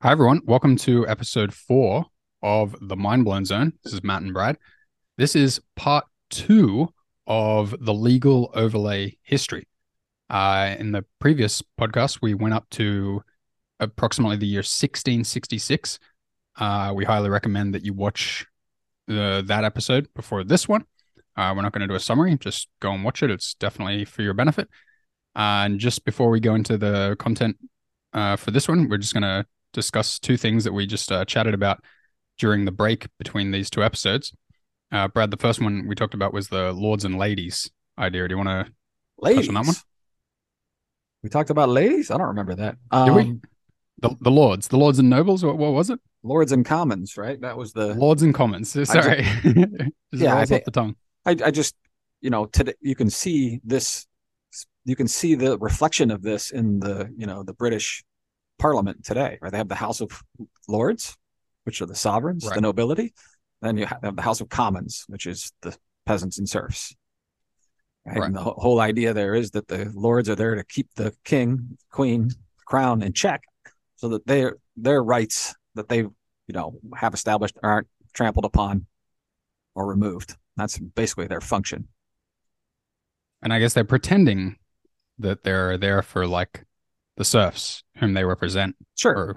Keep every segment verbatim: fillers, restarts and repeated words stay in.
Hi, everyone. Welcome to episode four of the Mind Blown Zone. This is Matt and Brad. This is part two of the legal overlay history. Uh, in the previous podcast, we went up to approximately the year sixteen sixty-six. Uh, we highly recommend that you watch the, that episode before this one. Uh, we're not going to do a summary. Just go and watch it. It's definitely for your benefit. Uh, and just before we go into the content uh, for this one, we're just going to discuss two things that we just uh, chatted about during the break between these two episodes. Uh, Brad, the first one we talked about was the lords and ladies idea. Do you want to touch on that one? We talked about ladies? I don't remember that. Um, Did we? The, the lords. The lords and nobles? What, what was it? Lords and commons, right? That was the... Lords and commons. Sorry. I just, just yeah, I, off the tongue. I, I just, you know, today you can see this, you can see the reflection of this in the, you know, the British Parliament today, right? They have the House of Lords, which are the sovereigns, right, the nobility. Then you have the House of Commons, which is the peasants and serfs. Right? Right. And the whole idea there is that the lords are there to keep the king, queen, crown in check, so that their their rights that they, you know, have established aren't trampled upon or removed. That's basically their function. And I guess they're pretending that they're there for, like, the serfs, whom they represent, sure, or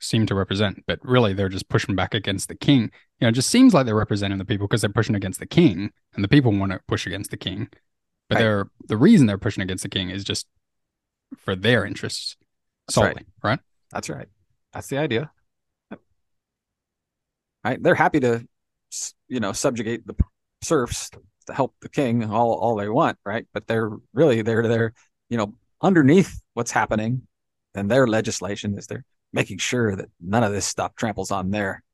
seem to represent, but really they're just pushing back against the king. You know, it just seems like they're representing the people because they're pushing against the king, and the people want to push against the king. But right, they're the reason they're pushing against the king is just for their interests solely, right. right? That's right. That's the idea. Yep. Right? They're happy to, you know, subjugate the serfs to help the king all all they want, right? But they're really they're they're you know, underneath what's happening and their legislation is they're making sure that none of this stuff tramples on their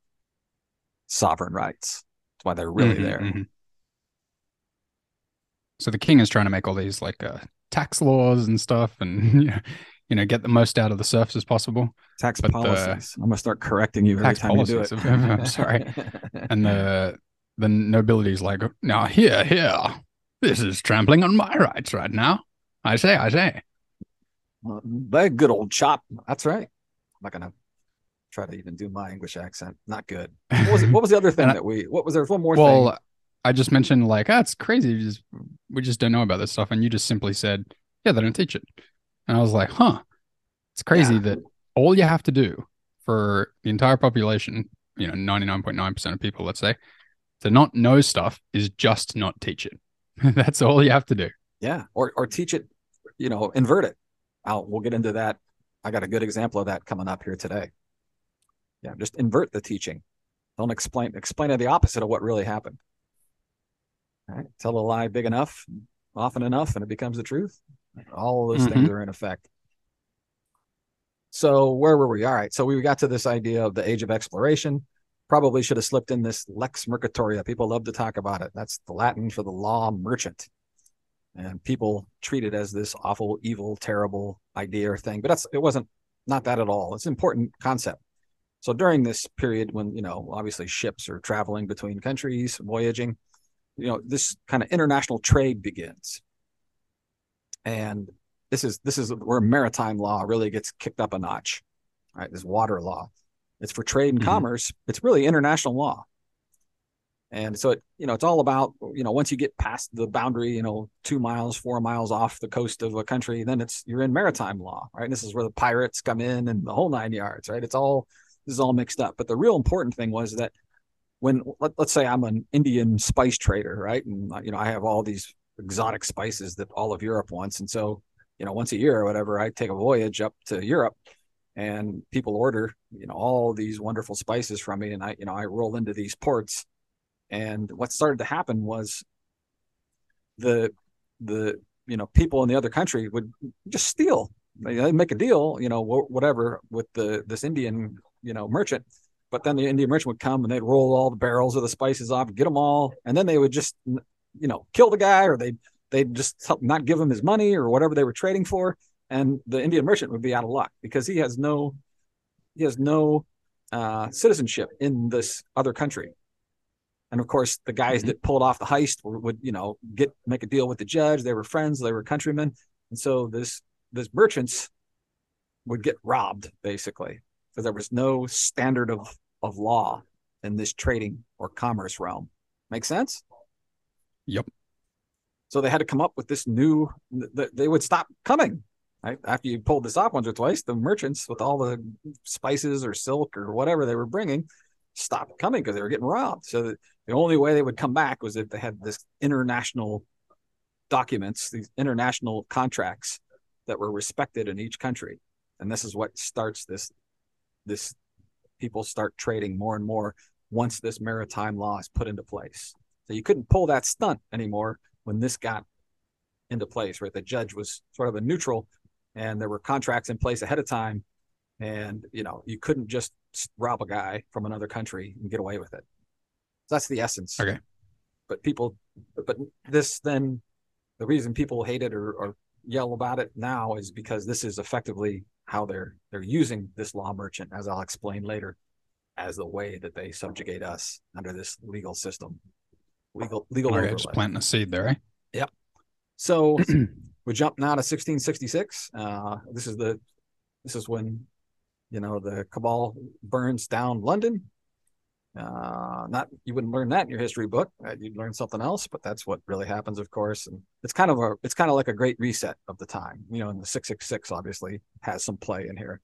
sovereign rights. That's why they're really mm-hmm, there. Mm-hmm. So the king is trying to make all these, like, uh, tax laws and stuff and, you know, get the most out of the serfs as possible. Tax but policies. The, I'm going to start correcting you every time policies. You do it. I'm sorry. And the, the nobility is like, now here, here, this is trampling on my rights right now. I say, I say. Well, that good old chop. That's right. I'm not gonna try to even do my English accent. Not good. What was, it, what was the other thing I, that we? What was there? One more well, thing. Well, I just mentioned, like, ah, it's crazy. We just, we just don't know about this stuff, and you just simply said, yeah, they don't teach it. And I was like, huh, it's crazy yeah. that all you have to do for the entire population, you know, ninety-nine point nine percent of people, let's say, to not know stuff is just not teach it. That's all you have to do. Yeah, or or teach it, you know, invert it. I'll, we'll get into that. I got a good example of that coming up here today. Yeah, just invert the teaching. Don't explain explain it the opposite of what really happened. All right, tell a lie big enough, often enough, and it becomes the truth. All of those mm-hmm. things are in effect. So where were we? All right, so we got to this idea of the age of exploration. Probably should have slipped in this Lex Mercatoria. People love to talk about it. That's the Latin for the law merchant. And people treat it as this awful, evil, terrible idea or thing. But that's it wasn't not that at all. It's an important concept. So during this period when, you know, obviously ships are traveling between countries, voyaging, you know, this kind of international trade begins. And this is this is where maritime law really gets kicked up a notch, right? This water law. It's for trade and mm-hmm. commerce. It's really international law. And so, it, you know, it's all about, you know, once you get past the boundary, you know, two miles, four miles off the coast of a country, then it's you're in maritime law, right? And this is where the pirates come in and the whole nine yards, right? It's all this is all mixed up. But the real important thing was that when let, let's say I'm an Indian spice trader, right? And, you know, I have all these exotic spices that all of Europe wants. And so, you know, once a year or whatever, I take a voyage up to Europe and people order, you know, all these wonderful spices from me. And I, you know, I roll into these ports. And what started to happen was the the you know people in the other country would just steal. They make a deal, you know, whatever, with the this Indian you know merchant. But then the Indian merchant would come and they'd roll all the barrels of the spices off, get them all, and then they would just you know kill the guy, or they they'd just not give him his money or whatever they were trading for. And the Indian merchant would be out of luck because he has no he has no uh, citizenship in this other country. And of course, the guys mm-hmm. that pulled off the heist would, you know, get make a deal with the judge. They were friends, they were countrymen, and so this this merchants would get robbed basically. So there was no standard of, of law in this trading or commerce realm. Make sense? Yep. So they had to come up with this new, th they would stop coming. Right? After you pulled this off once or twice, the merchants with all the spices or silk or whatever they were bringing stopped coming because they were getting robbed. So the, the only way they would come back was if they had this international documents, these international contracts that were respected in each country. And this is what starts this, this people start trading more and more once this maritime law is put into place. So you couldn't pull that stunt anymore when this got into place, right? The judge was sort of a neutral and there were contracts in place ahead of time. And, you know, you couldn't just rob a guy from another country and get away with it. So that's the essence. Okay. But people, but this then, the reason people hate it or, or yell about it now is because this is effectively how they're they're using this law merchant, as I'll explain later, as the way that they subjugate us under this legal system. Legal, legal. Okay, just planting a seed there, right? Eh? Yep. So we jump now to sixteen sixty-six. Uh, this is the this is when you know the cabal burns down London. Uh, not you wouldn't learn that in your history book. Right? You'd learn something else, but that's what really happens, of course. And it's kind of a it's kind of like a great reset of the time, you know. And the six six six obviously has some play in here,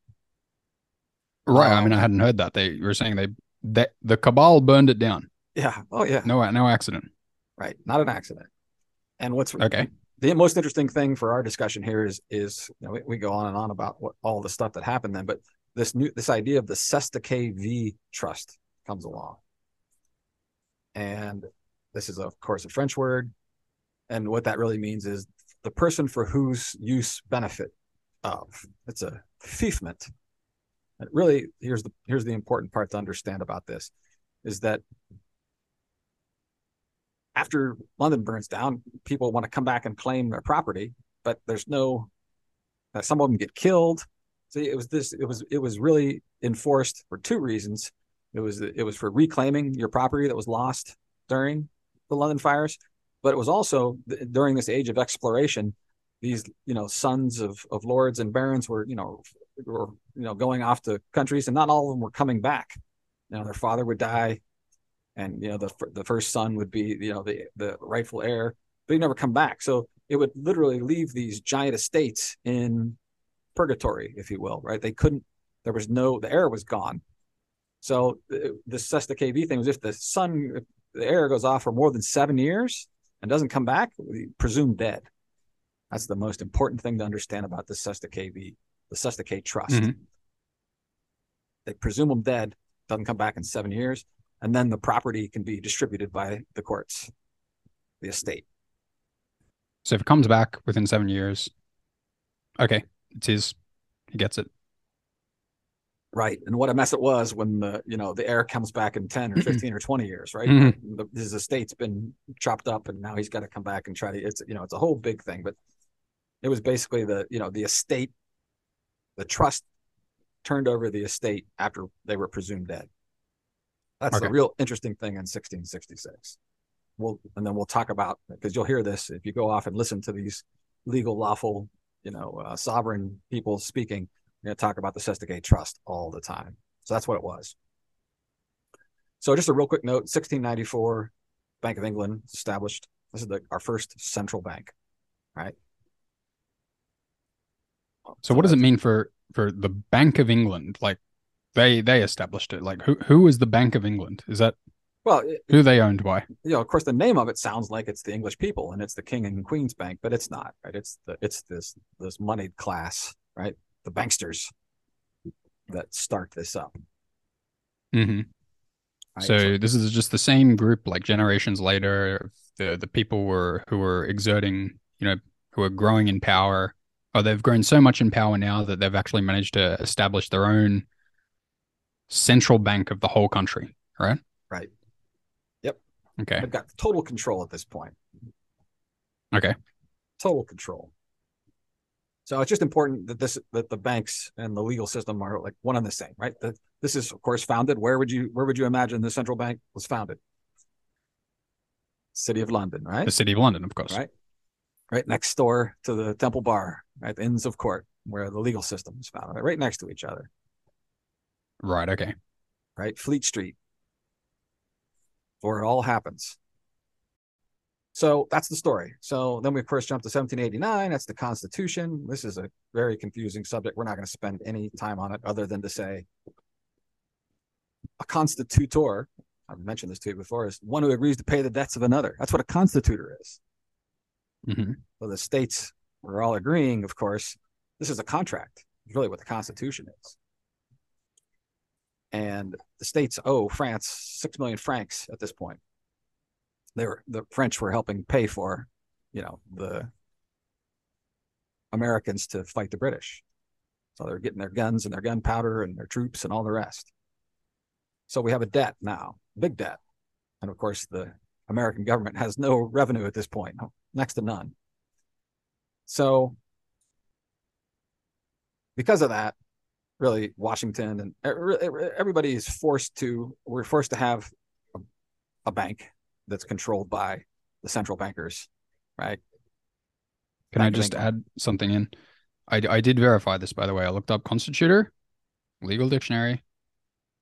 right? Um, I mean, I hadn't heard that they were saying they that the cabal burned it down. Yeah. Oh yeah. No, no accident. Right. Not an accident. And what's okay? The most interesting thing for our discussion here is is you know, we, we go on and on about what all the stuff that happened then, but this new this idea of the Cestui Que Trust comes along. And this is, of course, a French word. And what that really means is the person for whose use benefit of. It's a fiefment. And really, here's the, here's the important part to understand about this, is that after London burns down, people want to come back and claim their property, but there's no, uh, some of them get killed. See, it was this, it was, it was really enforced for two reasons. It was it was for reclaiming your property that was lost during the London fires, but it was also during this age of exploration. These you know sons of of lords and barons were you know were you know going off to countries, and not all of them were coming back. You know, their father would die, and you know the the first son would be you know the the rightful heir, but he'd never come back. So it would literally leave these giant estates in purgatory, if you will. Right? They couldn't. There was no the heir was gone. So the Cestui Que thing was if the son, if the heir goes off for more than seven years and doesn't come back, presumed dead. That's the most important thing to understand about the Cestui Que, the Cestui Que Trust. Mm-hmm. They presume him dead, doesn't come back in seven years, and then the property can be distributed by the courts, the estate. So if it comes back within seven years, okay, it's his, he gets it. Right, and what a mess it was when the you know the heir comes back in ten or fifteen or twenty years, right? Mm-hmm. His estate's been chopped up, and now he's got to come back and try to. It's you know it's a whole big thing, but it was basically the you know the estate, the trust turned over the estate after they were presumed dead. That's okay. The real interesting thing in sixteen sixty-six. We'll and then we'll talk about because you'll hear this if you go off and listen to these legal, lawful, you know, uh, sovereign people speaking. We're going to talk about the Cestui Que Trust all the time. So that's what it was. So just a real quick note, sixteen ninety-four, Bank of England established. This is the, our first central bank, right? So, so what does it mean for, for the Bank of England? Like they they established it. Like who who is the Bank of England? Is that well it, who they owned by? You know, of course, the name of it sounds like it's the English people and it's the King and Queen's Bank, but it's not, right? It's the it's this this moneyed class, right? The banksters that start this up. Mm-hmm. Right. So this is just the same group, like generations later, the the people were who were exerting, you know, who are growing in power. Oh, they've grown so much in power now that they've actually managed to establish their own central bank of the whole country, right? Right. Yep. Okay. They've got total control at this point. Okay. Total control. So it's just important that this that the banks and the legal system are like one and the same, right? That this is of course founded. Where would you where would you imagine the central bank was founded? City of London, right? The City of London, of course. Right. Right next door to the Temple Bar, right? The Inns of Court, where the legal system is founded, right next to each other. Right. Okay. Right. Fleet Street. Where it all happens. So that's the story. So then we, of course, jump to seventeen eighty-nine. That's the Constitution. This is a very confusing subject. We're not going to spend any time on it other than to say a constitutor, I've mentioned this to you before, is one who agrees to pay the debts of another. That's what a constitutor is. Mm-hmm. So the states were all agreeing, of course, this is a contract. It's really what the Constitution is. And the states owe France six million francs at this point. They were, the French were helping pay for, you know, the Americans to fight the British. So they were getting their guns and their gunpowder and their troops and all the rest. So we have a debt now, big debt. And of course, the American government has no revenue at this point, next to none. So because of that, really Washington and everybody is forced to, we're forced to have a, a bank that's controlled by the central bankers, right? Can I just add something in? I, I did verify this, by the way. I looked up constitutor, legal dictionary,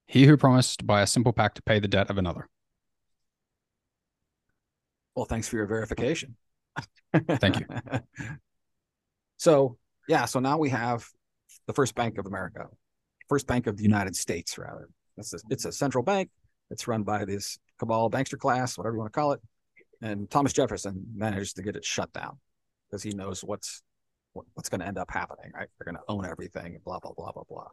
he who promised by a simple pact to pay the debt of another. Well, thanks for your verification. Thank you. So, yeah, so now we have the first Bank of America, first Bank of the United States, rather. That's a, it's a central bank. It's run by this cabal bankster class, whatever you want to call it. And Thomas Jefferson managed to get it shut down because he knows what's what, what's going to end up happening, right? They're going to own everything, blah, blah, blah, blah, blah.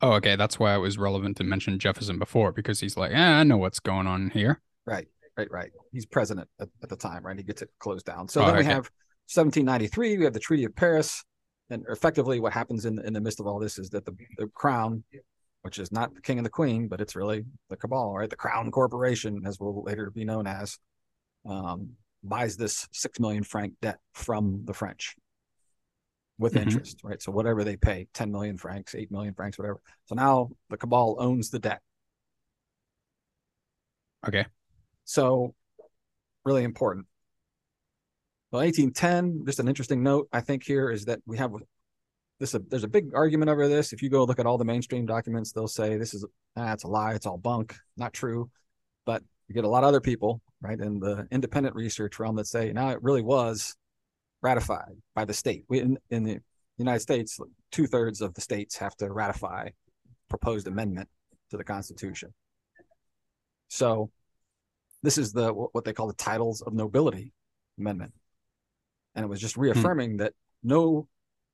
Oh, okay. That's why it was relevant to mention Jefferson before, because he's like, eh, I know what's going on here. Right, right, right. He's president at, at the time, right? He gets it closed down. So oh, then we okay. have seventeen ninety-three, we have the Treaty of Paris. And effectively what happens in, in the midst of all this is that the, the crown, which is not the king and the queen, but it's really the cabal, right? The Crown Corporation, as will later be known as, um, buys this six million franc debt from the French with mm-hmm. interest, right? So whatever they pay, ten million francs, eight million francs, whatever. So now the cabal owns the debt. Okay. So really important. Well, eighteen ten, just an interesting note, I think, here is that we have this. A, there's a big argument over this. If you go look at all the mainstream documents, they'll say this is ah, it's a lie. It's all bunk. Not true. But you get a lot of other people, right, in the independent research realm that say, no, it really was ratified by the state. We in, in the United States, two thirds of the states have to ratify proposed amendment to the Constitution. So this is the what they call the Titles of Nobility Amendment. And it was just reaffirming hmm. that no,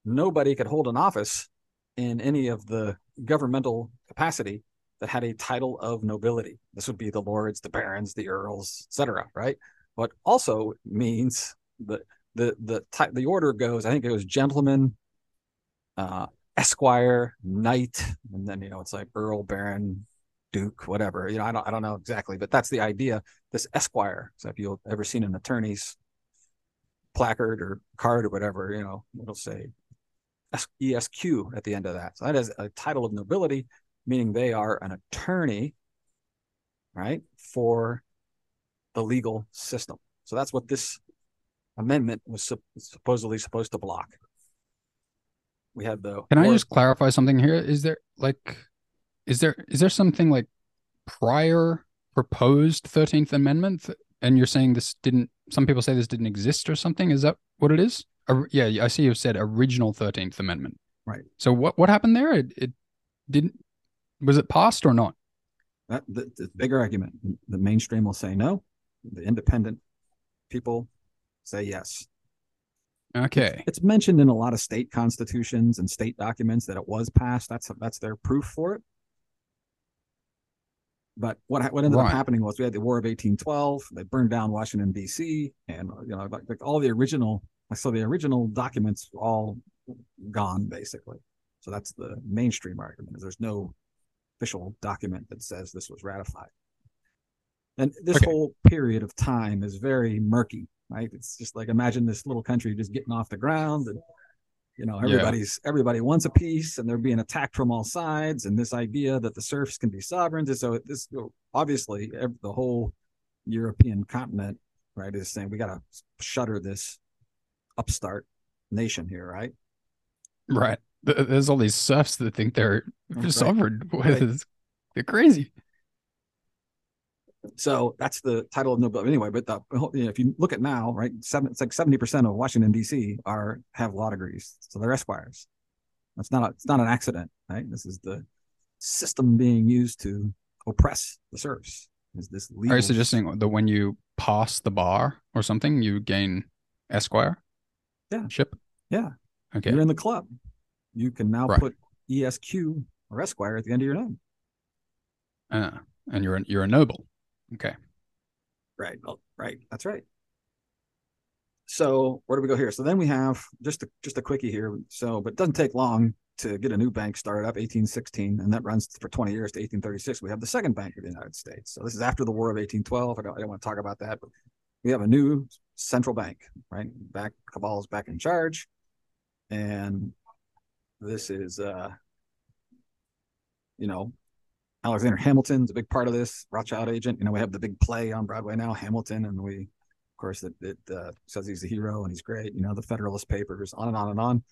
nobody could hold an office in any of the governmental capacity that had a title of nobility. This would be the lords, the barons, the earls, et cetera. Right? But also means that the the the, the order goes. I think it was gentleman, uh, esquire, knight, and then you know it's like earl, baron, duke, whatever. You know, I don't I don't know exactly, but that's the idea. This esquire. So if you've ever seen an attorney's placard or card or whatever, you know, it'll say E S Q at the end of that. So that is a title of nobility, meaning they are an attorney, right, for the legal system. So that's what this amendment was su supposedly supposed to block. We had the. Can I just clarify something here? Is there like, is there is there something like prior proposed Thirteenth Amendment? And you're saying this didn't, some people say this didn't exist or something. Is that what it is? Or, yeah, I see you've said original thirteenth Amendment. Right. So what, what happened there? It, it didn't, was it passed or not? That, the, the bigger argument. The mainstream will say no. The independent people say yes. Okay. It's, it's mentioned in a lot of state constitutions and state documents that it was passed. That's, that's their proof for it. But what what ended right. up happening was we had the War of eighteen twelve. They burned down Washington D C, and you know, like, like all the original, so the original documents were all gone basically. So that's the mainstream argument. Is there's no official document that says this was ratified, and this okay. whole period of time is very murky, right? It's just like imagine this little country just getting off the ground, and you know everybody's yeah. everybody wants a piece, and they're being attacked from all sides. And this idea that the serfs can be sovereign, so this obviously the whole European continent, right, is saying we got to shutter this upstart nation here, right? Right. There's all these serfs that think they're right. sovereign. Right. They're crazy. So that's the title of nobility anyway. But the, you know, if you look at now, right, seven, it's like seventy percent of Washington D C are have law degrees, so they're esquires. That's not a, it's not an accident, right? This is the system being used to oppress the serfs. Is this legal? Are you suggesting that when you pass the bar or something, you gain esquire? Yeah. Ship. Yeah. Okay. You're in the club. You can now right. put E S Q or esquire at the end of your name. Uh, and you're a, you're a noble. Okay. Right. Well, right. That's right. So where do we go here? So then we have just a, just a quickie here. So, but it doesn't take long to get a new bank started up, eighteen sixteen, and that runs for twenty years to eighteen thirty-six. We have the second Bank of the United States. So this is after the War of eighteen twelve. I don't, I don't want to talk about that, but we have a new central bank, right? Back, Cabal's back in charge. And this is, uh, you know, Alexander Hamilton's a big part of this, Rothschild agent. You know, we have the big play on Broadway now, Hamilton, and we, of course, it, it uh, says he's the hero and he's great. You know, the Federalist Papers, on and on and on.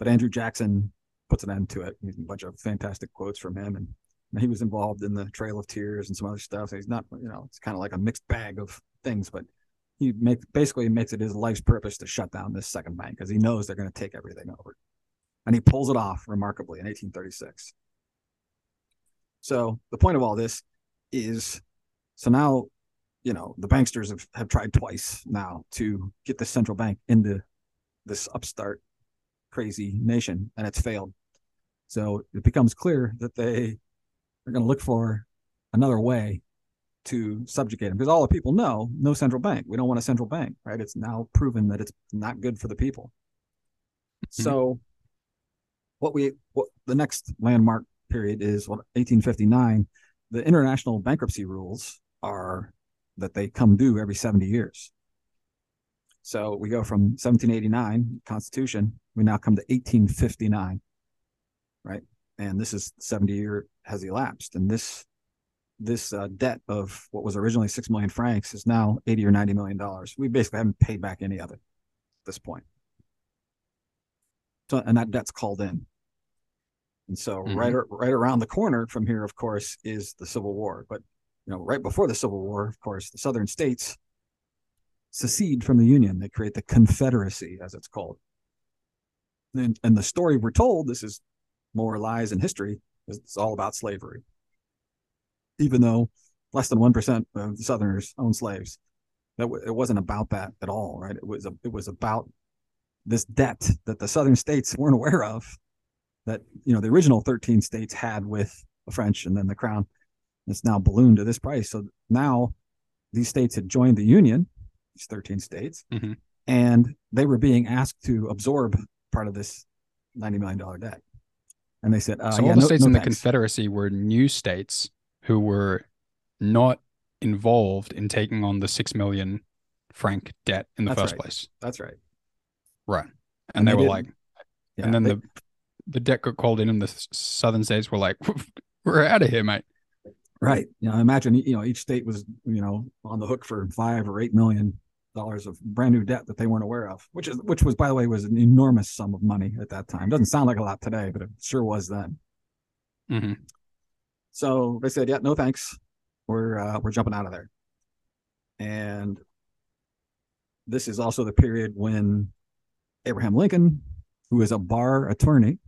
But Andrew Jackson puts an end to it. He's a bunch of fantastic quotes from him, and, and he was involved in the Trail of Tears and some other stuff. So he's not, you know, it's kind of like a mixed bag of things, but he makes basically makes it his life's purpose to shut down this second bank because he knows they're going to take everything over. And he pulls it off remarkably in eighteen thirty-six. So the point of all this is, so now, you know, the banksters have, have tried twice now to get the central bank into this upstart crazy nation, and it's failed. So it becomes clear that they are going to look for another way to subjugate them, because all the people know, no central bank. We don't want a central bank, right? It's now proven that it's not good for the people. Mm-hmm. So what we, what the next landmark period is what eighteen fifty-nine. The international bankruptcy rules are that they come due every seventy years. So we go from seventeen eighty-nine Constitution, we now come to eighteen fifty-nine, right? And this is seventy year has elapsed, and this this uh, debt of what was originally six million francs is now eighty or ninety million dollars. We basically haven't paid back any of it at this point. So, and that debt's called in. And so mm-hmm. right, right around the corner from here, of course, is the Civil War. But, you know, right before the Civil War, of course, the Southern states secede from the Union. They create the Confederacy, as it's called. And, and the story we're told, this is more lies in history, is it's all about slavery. Even though less than one percent of the Southerners owned slaves, that w- it wasn't about that at all, right? It was a, it was about this debt that the Southern states weren't aware of, that, you know, the original thirteen states had with the French and then the Crown. It's now ballooned to this price. So now these states had joined the Union, these thirteen states, mm-hmm. and they were being asked to absorb part of this ninety million dollars debt. And they said, uh, so yeah, all the no, states no in thanks. The Confederacy were new states who were not involved in taking on the six million franc debt in the That's first right. place. That's right. Right. And, and they, they were like, yeah, and then they, the the debt got called in, and the Southern states were like, we're out of here, mate. Right. You know, imagine, you know, each state was, you know, on the hook for five or eight million dollars of brand new debt that they weren't aware of, which is, which was, by the way, was an enormous sum of money at that time. Doesn't sound like a lot today, but it sure was then. Mm-hmm. So they said, yeah, no thanks. We're, uh, we're jumping out of there. And this is also the period when Abraham Lincoln, who is a bar attorney.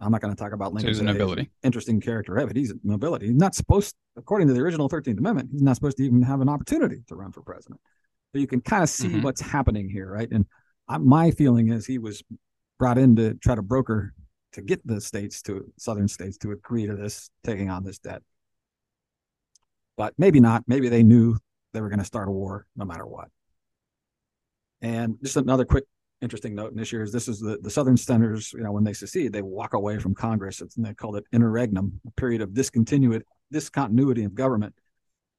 I'm not going to talk about Lincoln. So he's a nobility. Interesting character. But he's a nobility. He's not supposed, according to the original thirteenth amendment, he's not supposed to even have an opportunity to run for president. So you can kind of see mm-hmm. what's happening here, right? And I, my feeling is he was brought in to try to broker, to get the states to, Southern states to agree to this, taking on this debt. But maybe not. Maybe they knew they were going to start a war no matter what. And just another quick interesting note in this year is this is the, the Southern senators, you know, when they secede, they walk away from Congress, and they called it interregnum, a period of discontinuity, discontinuity of government.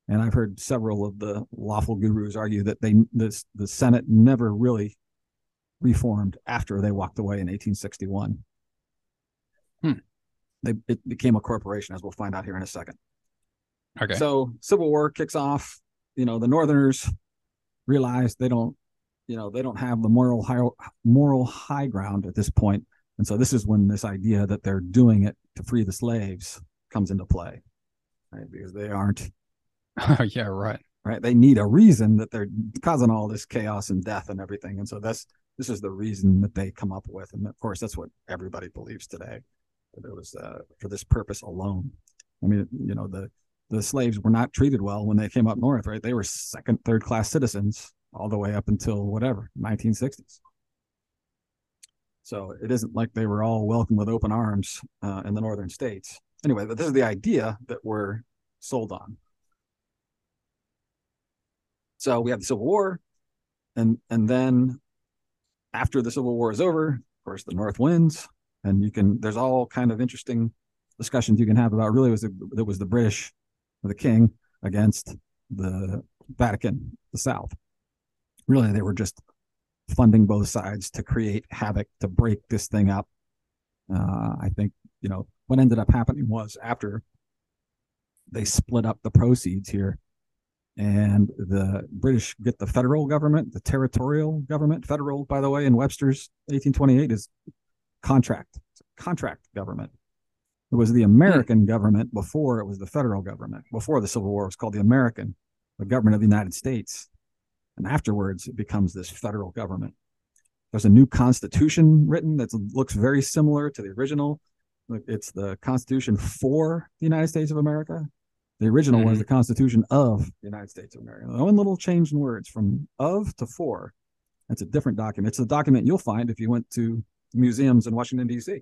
And I've heard several of the lawful gurus argue that they this, the Senate never really reformed after they walked away in eighteen sixty-one. Hmm. They, it became a corporation, as we'll find out here in a second. Okay. So Civil War kicks off. You know, the Northerners realize they don't, you know, they don't have the moral high, moral high ground at this point. And so this is when this idea that they're doing it to free the slaves comes into play, right? Because they aren't. Oh, yeah, right. Right. They need a reason that they're causing all this chaos and death and everything. And so that's this is the reason that they come up with. And of course, that's what everybody believes today, that it was uh, for this purpose alone. I mean, you know, the, the slaves were not treated well when they came up north, right? They were second, third class citizens all the way up until whatever, nineteen sixties. So it isn't like they were all welcomed with open arms uh, in the northern states. Anyway, but this is the idea that we're sold on. So we have the Civil War, and and then after the Civil War is over, of course, the North wins, and you can. There's all kind of interesting discussions you can have about. Really, it was the, it was the British, the King, against the Vatican, the South. Really, they were just funding both sides to create havoc, to break this thing up. Uh, I think you know what ended up happening was after they split up the proceeds here. And the British get the federal government, the territorial government. Federal, by the way, in Webster's eighteen twenty-eight is contract, contract government. It was the American government before it was the federal government. Before the Civil War, it was called the American, the government of the United States. And afterwards, it becomes this federal government. There's a new constitution written that looks very similar to the original. It's the Constitution for the United States of America. The original mm-hmm. was the Constitution of the United States of America. One little change in words from of to for. That's a different document. It's a document you'll find if you went to museums in Washington, D C.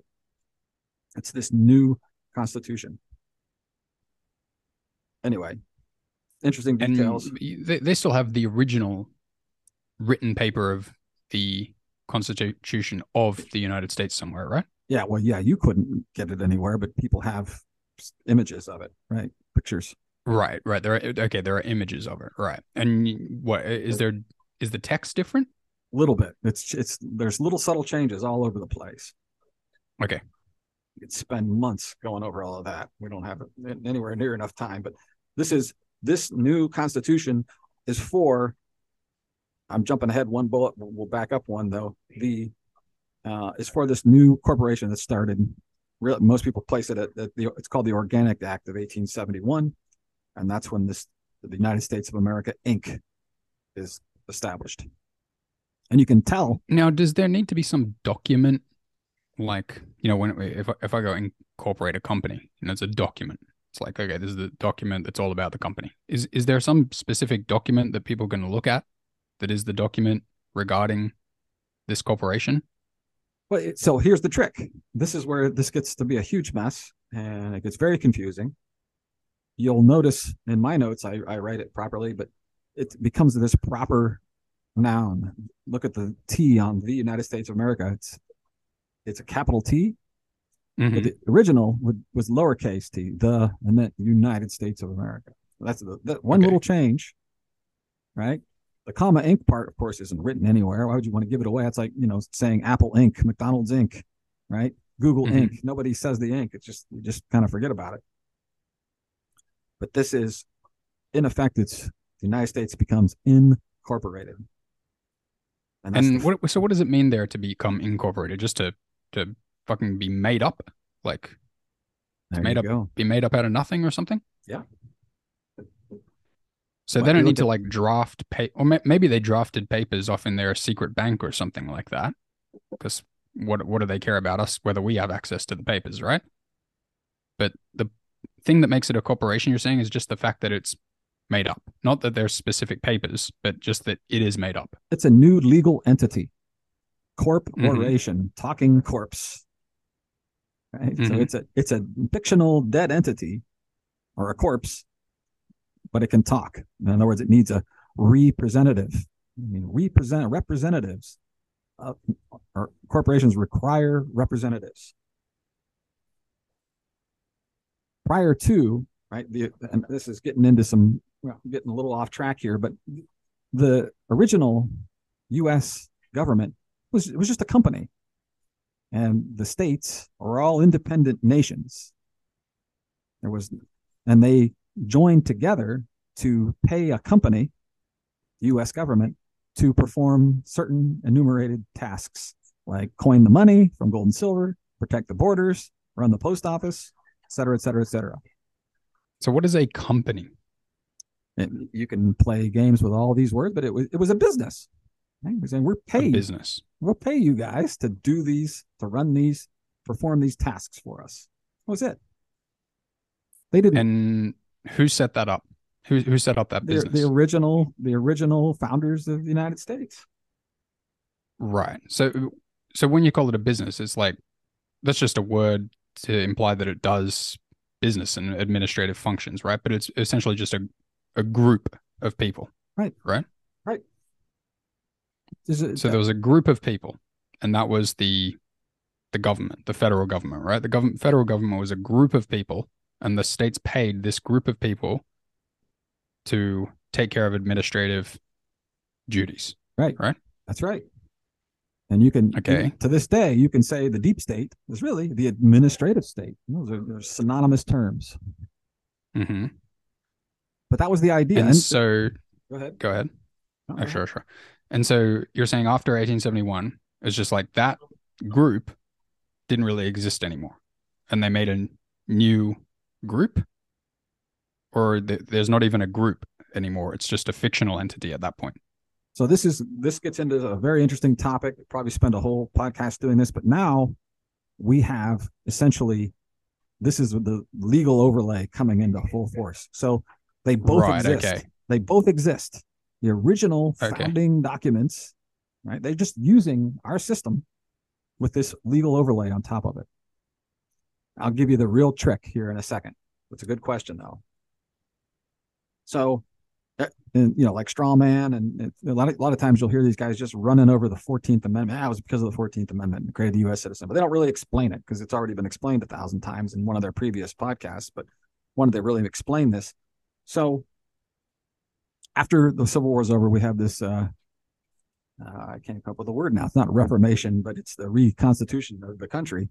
It's this new Constitution. Anyway, interesting details. And they, they still have the original written paper of the Constitution of the United States somewhere, right? Yeah, well, yeah, you couldn't get it anywhere, but people have images of it, right? Pictures. Right, right. There are, okay, there are images of it. Right. And what is there is the text different? A little bit. It's it's there's little subtle changes all over the place. Okay. You could spend months going over all of that. We don't have anywhere near enough time, but this is this new constitution is for I'm jumping ahead one bullet, we'll back up one though. The uh is for this new corporation that started. Really, most people place it at, at the, it's called the Organic Act of eighteen seventy-one, and that's when this the United States of America Incorporated is established. And you can tell now. Does there need to be some document, like you know, when if if I go incorporate a company, and it's a document, it's like okay, this is the document that's all about the company. Is is there some specific document that people can look at that is the document regarding this corporation? Well, it, so here's the trick. This is where this gets to be a huge mess, and it gets very confusing. You'll notice in my notes, I, I write it properly, but it becomes this proper noun. Look at the T on the United States of America. It's it's a capital T. Mm-hmm. But the original would, was lowercase t, the, and then United States of America. That's the, the one okay. little change, right? The comma Incorporated part, of course, isn't written anywhere. Why would you want to give it away? It's like, you know, saying Apple Incorporated, McDonald's Incorporated, right? Google mm-hmm. Incorporated. Nobody says the Incorporated. It's just, you just kind of forget about it. But this is, in effect, it's the United States becomes incorporated. And, and what, so what does it mean there to become incorporated? Just to, to fucking be made up? Like, to made up, be made up out of nothing or something? Yeah. So well, they don't need to at, like draft pay, or ma- maybe they drafted papers off in their secret bank or something like that. Because what what do they care about us whether we have access to the papers, right? But the thing that makes it a corporation, you're saying, is just the fact that it's made up. Not that there's specific papers, but just that it is made up. It's a new legal entity, corporation, mm-hmm. talking corpse. Right. Mm-hmm. So it's a it's a fictional dead entity, or a corpse. But it can talk. In other words, it needs a representative. I mean, represent representatives. Uh, or corporations require representatives. Prior to right, the, and this is getting into some well, getting a little off track here, but the original U S government was it was just a company, and the states are all independent nations. There was, and they. Joined together to pay a company, U S government, to perform certain enumerated tasks like coin the money from gold and silver, protect the borders, run the post office, et cetera, et cetera, et cetera. So what is a company? And you can play games with all these words, but it was it was a business. Right? We're saying we're paid. A business. We'll pay you guys to do these, to run these, perform these tasks for us. That was it. They didn't. And who set that up? Who who set up that the, business? The original, the original founders of the United States. Right. So so when you call it a business, it's like that's just a word to imply that it does business and administrative functions, right? But it's essentially just a a group of people. Right. Right. Right. Is it, so that, there was a group of people, and that was the the government, the federal government, right? The government, federal government was a group of people, and the states paid this group of people to take care of administrative duties. Right. Right. That's right. And you can, okay. You, to this day, you can say the deep state is really the administrative state. Those are, those are synonymous terms. Mm-hmm. But that was the idea. And, and so, go ahead. Go ahead. Oh, oh, sure, sure. And so you're saying after eighteen seventy-one, it's just like that group didn't really exist anymore, and they made a new group, or th- there's not even a group anymore. It's just a fictional entity at that point. So this is this gets into a very interesting topic. We'll probably spend a whole podcast doing this, but now we have essentially this is the legal overlay coming into full force. So they both right, exist. Okay. They both exist. The original okay. founding documents, right? They're just using our system with this legal overlay on top of it. I'll give you the real trick here in a second. It's a good question though. So and, you know, like straw man, and it, a, lot of, a lot of times you'll hear these guys just running over the Fourteenth Amendment. Ah, it was because of the Fourteenth Amendment that created the U S citizen, but they don't really explain it because it's already been explained a thousand times in one of their previous podcasts. But why did they really explain this? So after the Civil War is over, we have this, uh, uh, I can't come up with a word now. It's not Reformation, but it's the reconstitution of the country.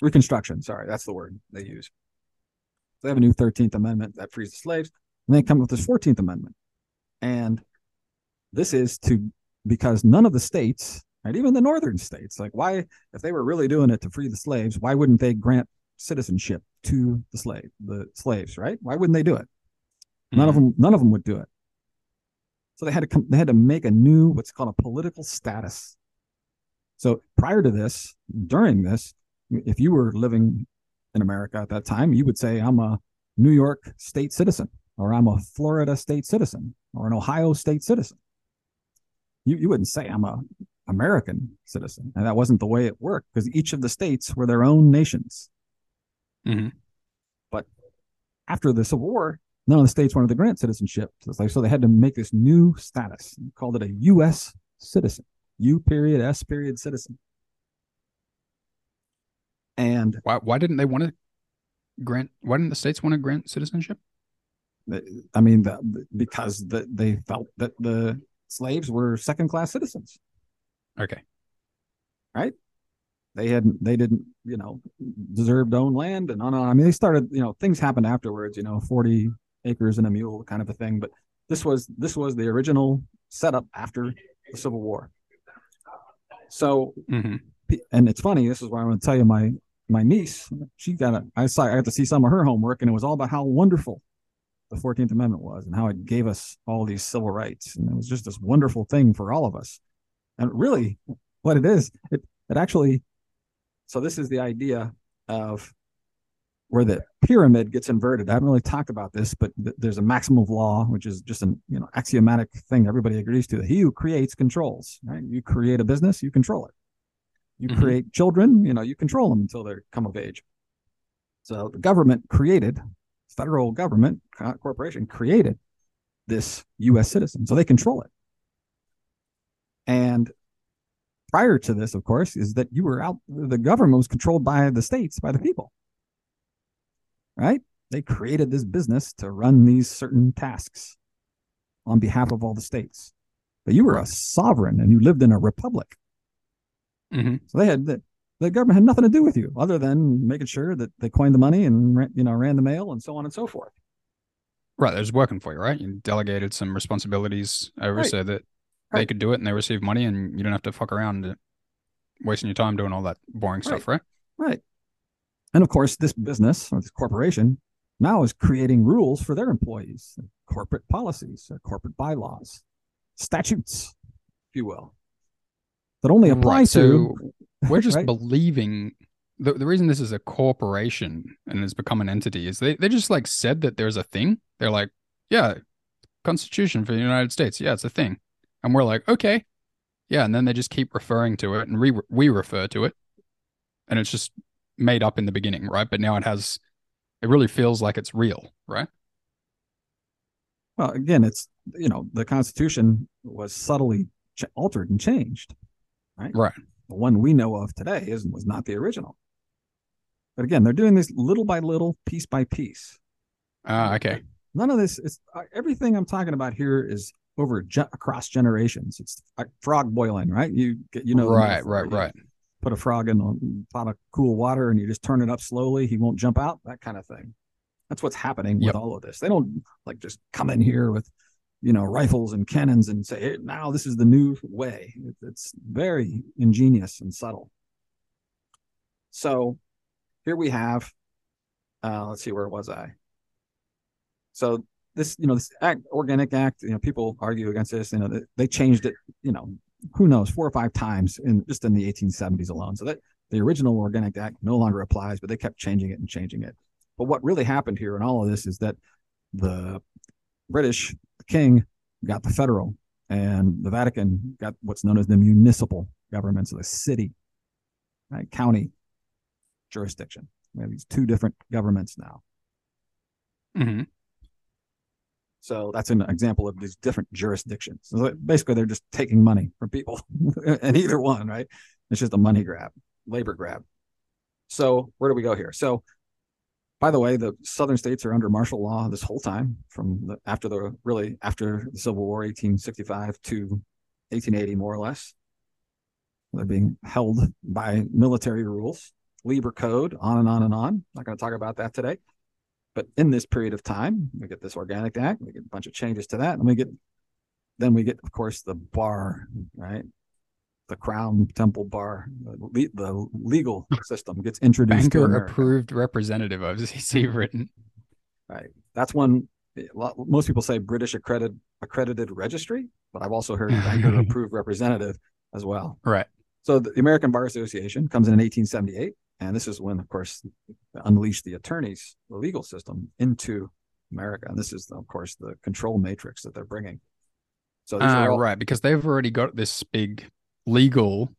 Reconstruction, sorry, that's the word they use. They have a new Thirteenth Amendment that frees the slaves. And they come up with this Fourteenth Amendment. And this is to, because none of the states, right, even the northern states, like why, if they were really doing it to free the slaves, why wouldn't they grant citizenship to the slave, the slaves, right? Why wouldn't they do it? None mm. of them, none of them would do it. So they had to come, they had to make a new, what's called a political status. So prior to this, during this, if you were living in America at that time, you would say, I'm a New York state citizen, or I'm a Florida state citizen, or an Ohio state citizen. You you wouldn't say I'm a American citizen. And that wasn't the way it worked, because each of the states were their own nations. Mm-hmm. But after the Civil War, none of the states wanted to grant citizenship. So they had to make this new status. They called it a U S citizen, U period S period citizen. And why why didn't they want to grant, why didn't the states want to grant citizenship? I mean, the, because the, they felt that the slaves were second-class citizens. Okay. Right? They hadn't, they didn't, you know, deserve to own land and on and on. I mean, they started, you know, things happened afterwards, you know, forty acres and a mule kind of a thing. But this was, this was the original setup after the Civil War. So, mm-hmm. and it's funny, this is why I'm going to tell you my, my niece, she got a, I saw, I got to see some of her homework, and it was all about how wonderful the Fourteenth Amendment was and how it gave us all these civil rights. And it was just this wonderful thing for all of us. And really what it is, it, it actually, so this is the idea of where the pyramid gets inverted. I haven't really talked about this, but th- there's a maxim of law, which is just an you know axiomatic thing everybody agrees to. He who creates controls, right? You create a business, you control it. You mm-hmm. create children, you know, you control them until they come of age. So the government created federal government corporation created this U S citizen, so they control it. And prior to this, of course, is that you were out, the government was controlled by the states, by the people, right? They created this business to run these certain tasks on behalf of all the states. But you were a sovereign and you lived in a republic. Mm-hmm. So they had the The government had nothing to do with you other than making sure that they coined the money and, you know, ran the mail and so on and so forth. Right. It was working for you, right? You delegated some responsibilities over right. so that right. they could do it and they receive money and you don't have to fuck around. wasting your time doing all that boring right. stuff, right? Right. And of course, this business or this corporation now is creating rules for their employees, corporate policies, corporate bylaws, statutes, if you will, that only apply right. so to. We're just right? believing. The, the reason this is a corporation and has become an entity is they, they just like said that there's a thing. They're like, yeah, Constitution for the United States. Yeah, it's a thing. And we're like, okay. Yeah. And then they just keep referring to it and re we refer to it. And it's just made up in the beginning, right? But now it has, it really feels like it's real, right? Well, again, it's, you know, the Constitution was subtly altered and changed, right? Right. The one we know of today is, was not the original. But again, they're doing this little by little, piece by piece. Ah, uh, okay. None of this is, uh, everything I'm talking about here is over ge across generations. It's like frog boiling, right? You you know. Right, right, right. Put a frog in a pot of cool water and you just turn it up slowly. He won't jump out, that kind of thing. That's what's happening yep. with all of this. They don't like just come in here with, you know, rifles and cannons and say, hey, now this is the new way. It's very ingenious and subtle. So here we have, uh, let's see, where was I? So this, you know, this act, Organic Act, you know, people argue against this, you know, they changed it, you know, who knows, four or five times in just in the eighteen seventies alone. So that the original Organic Act no longer applies, but they kept changing it and changing it. But what really happened here in all of this is that the British king got the federal, and the Vatican got what's known as the municipal governments, so the city, right, county jurisdiction. We have these two different governments now. Mm-hmm. So that's an example of these different jurisdictions. So basically, they're just taking money from people, and either one, right? It's just a money grab, labor grab. So where do we go here? So, by the way, the southern states are under martial law this whole time, from the, after the really after the Civil War, eighteen sixty-five to eighteen eighty, more or less. They're being held by military rules, Liber Code, on and on and on. Not going to talk about that today. But in this period of time, we get this Organic Act, we get a bunch of changes to that, and we get, then we get, of course, the bar, right? The Crown Temple Bar, the, the legal system gets introduced. Banker approved representative of C C written. Right. That's one, lot, most people say British accredited, accredited registry, but I've also heard banker approved representative as well. Right. So the American Bar Association comes in in eighteen seventy-eight. And this is when, of course, unleashed the attorneys, the legal system into America. And this is, of course, the control matrix that they're bringing. So these uh, are all right, because they've already got this big legal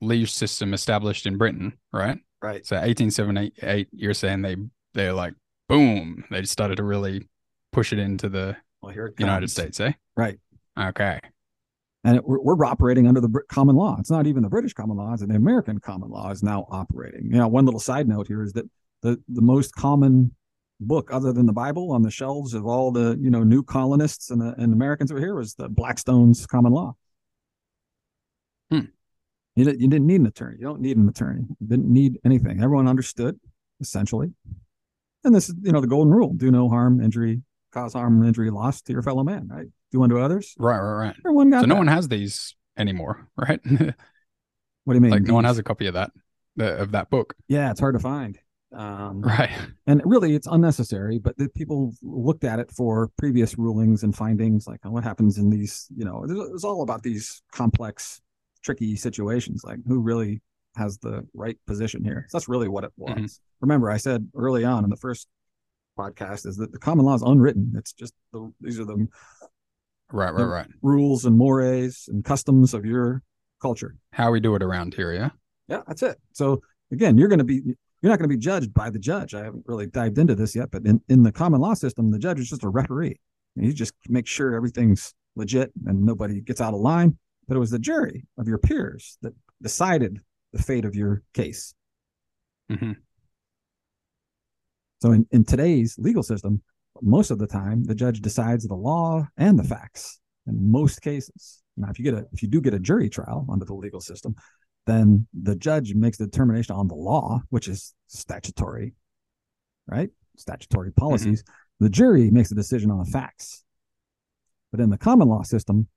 liege system established in Britain, right? Right. So eighteen seventy-eight, you're saying they, they're like, boom, they started to really push it into the well, here it United States, eh? Right. Okay. And it, we're, we're operating under the common law. It's not even the British common law. It's the American common law is now operating. You know, one little side note here is that the, the most common book other than the Bible on the shelves of all the, you know, new colonists and, the, and Americans over here was the Blackstone's common law. Hmm. You, you didn't need an attorney. You don't need an attorney. You didn't need anything. Everyone understood, essentially. And this is, you know, the golden rule. Do no harm, injury, cause harm, injury, loss to your fellow man, right? Do unto others. Right, right, right. Everyone got so that. No one has these anymore, right? What do you mean? Like, no one has a copy of that, of that book. Yeah, it's hard to find. Um, right. And really, it's unnecessary, but the people looked at it for previous rulings and findings, like, oh, what happens in these, you know, it was all about these complex, tricky situations, like who really has the right position here. So that's really what it was. Mm-hmm. Remember, I said early on in the first podcast is that the common law is unwritten. It's just, the, these are the right, right, right. rules and mores and customs of your culture. How we do it around here, yeah? Yeah, that's it. So again, you're going to be, you're not going to be judged by the judge. I haven't really dived into this yet, but in, in the common law system, the judge is just a referee. And you just make sure everything's legit and nobody gets out of line. But it was the jury of your peers that decided the fate of your case. Mm-hmm. So in, in today's legal system, most of the time, the judge decides the law and the facts in most cases. Now, if you get a, if you do get a jury trial under the legal system, then the judge makes the determination on the law, which is statutory, right? Statutory policies. Mm-hmm. The jury makes a decision on the facts. But in the common law system,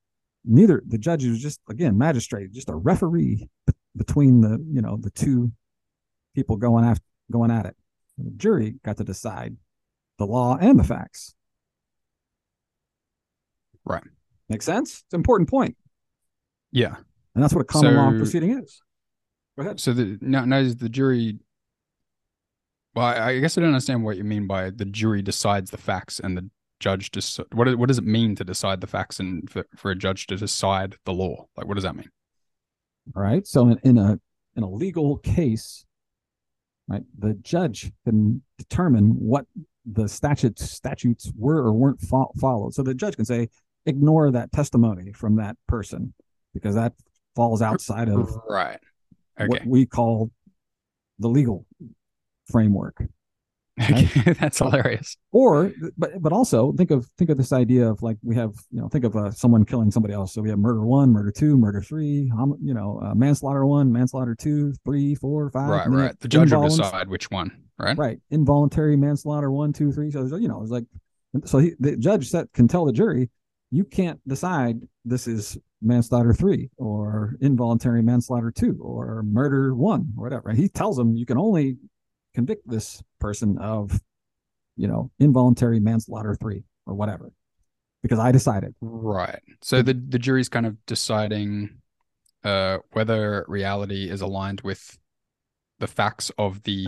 neither the judge is just, again, magistrate, just a referee between the, you know, the two people going after, going at it. The jury got to decide the law and the facts. Right. Makes sense? It's an important point. Yeah. And that's what a common so, law proceeding is. Go ahead. So the, now, now is the jury... Well, I, I guess I don't understand what you mean by the jury decides the facts and the judge... Deci- what, what does it mean to decide the facts and for, for a judge to decide the law? Like, what does that mean? All right. So in, in a in a legal case, right, the judge can determine what the statute, statutes were or weren't fo- followed. So the judge can say, ignore that testimony from that person because that falls outside of right. okay. what we call the legal framework. Right? Okay. That's hilarious. Or, but but also think of think of this idea of like we have, you know, think of uh, someone killing somebody else. So we have murder one, murder two, murder three, hom- you know, uh, manslaughter one, manslaughter two, three, four, five. Right, right. The judge will decide which one, right? Right. Involuntary manslaughter one, two, three. So, you know, it's like, so he, the judge that can tell the jury, you can't decide this is manslaughter three or involuntary manslaughter two or murder one or whatever. And he tells them you can only convict this person of, you know, involuntary manslaughter three or whatever, because I decided. Right. So the, the jury's kind of deciding uh, whether reality is aligned with the facts of the,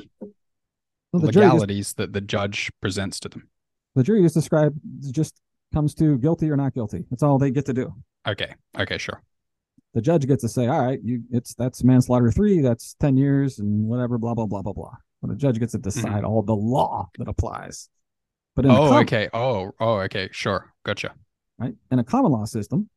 well, the legalities just, that the judge presents to them. The jury is described just comes to guilty or not guilty. That's all they get to do. Okay. Okay, sure. The judge gets to say, all right, you it's that's manslaughter three, that's ten years and whatever, blah, blah, blah, blah, blah. But the judge gets to decide mm-hmm. all the law that applies. But in Oh, common, okay. Oh, oh, okay. Sure. Gotcha. Right. In a common law system,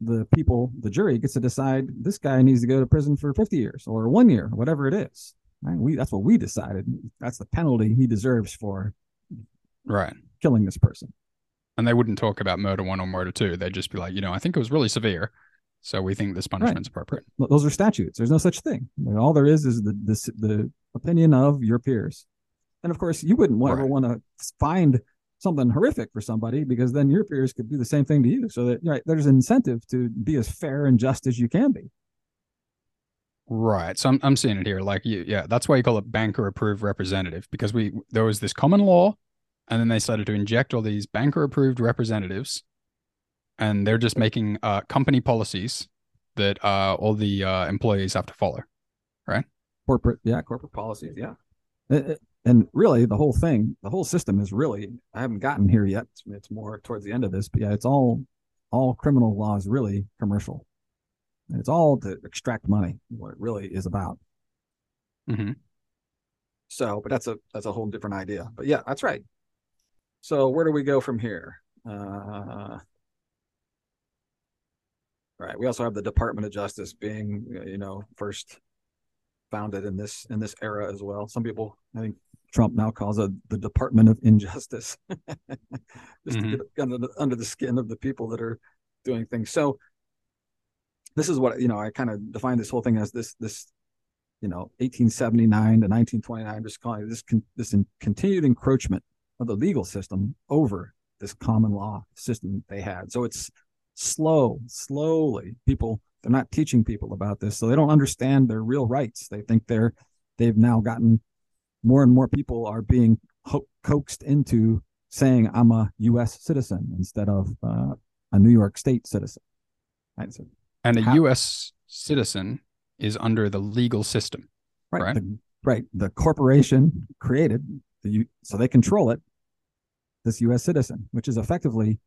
the people, the jury gets to decide this guy needs to go to prison for fifty years or one year, whatever it is. Right? We that's what we decided. That's the penalty he deserves for right. killing this person. And they wouldn't talk about murder one or murder two. They'd just be like, you know, I think it was really severe, so we think this punishment's right. appropriate. Those are statutes. There's no such thing. I mean, all there is is the, the the opinion of your peers. And of course, you wouldn't right. ever want to find something horrific for somebody because then your peers could do the same thing to you. So that right, there's an incentive to be as fair and just as you can be. Right. So I'm I'm seeing it here. Like, you, yeah, that's why you call it banker-approved representative, because we there was this common law. And then they started to inject all these banker-approved representatives, and they're just making uh, company policies that uh, all the uh, employees have to follow, right? Corporate, yeah, corporate policies, yeah. And really, the whole thing, the whole system is really—I haven't gotten here yet. It's more towards the end of this, but yeah, it's all all criminal law is really commercial, and it's all to extract money. What it really is about. Mm-hmm. So, but that's a that's a whole different idea. But yeah, that's right. So where do we go from here? Uh, all right. We also have the Department of Justice being, you know, first founded in this in this era as well. Some people, I think Trump now calls it the Department of Injustice, just mm-hmm. to get under the, under the skin of the people that are doing things. So this is what, you know, I kind of define this whole thing as this this. You know, eighteen seventy-nine to nineteen twenty-nine, just calling it this con- this in- continued encroachment of the legal system over this common law system they had. So it's slow, slowly. People, they're not teaching people about this, so they don't understand their real rights. They think they're, they've now gotten more and more people are being ho- coaxed into saying I'm a U S citizen instead of uh, a New York State citizen. Right? So and a how- U S citizen is under the legal system, right? Right. The, right. the corporation created, the, so they control it, this U S citizen, which is effectively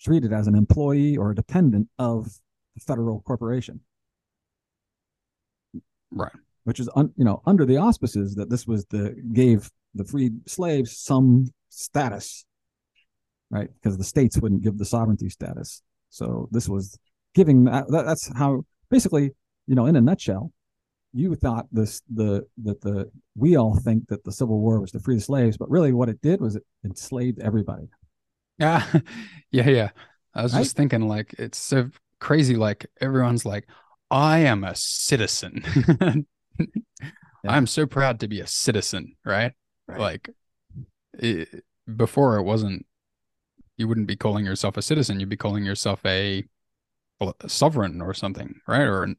treated as an employee or a dependent of the federal corporation. Right. Which is, un, you know, under the auspices that this was the, gave the freed slaves some status, right? Because the states wouldn't give the sovereignty status. So this was giving, that, that's how, basically, you know, in a nutshell, you thought this the that the we all think that the Civil War was to free the slaves, but really what it did was it enslaved everybody. Yeah, yeah, yeah. I was right? just thinking, like, it's so crazy. Like, everyone's like, I am a citizen. yeah. I'm so proud to be a citizen, right? right. Like, it, before it wasn't, you wouldn't be calling yourself a citizen. You'd be calling yourself a, well, a sovereign or something, right? Or an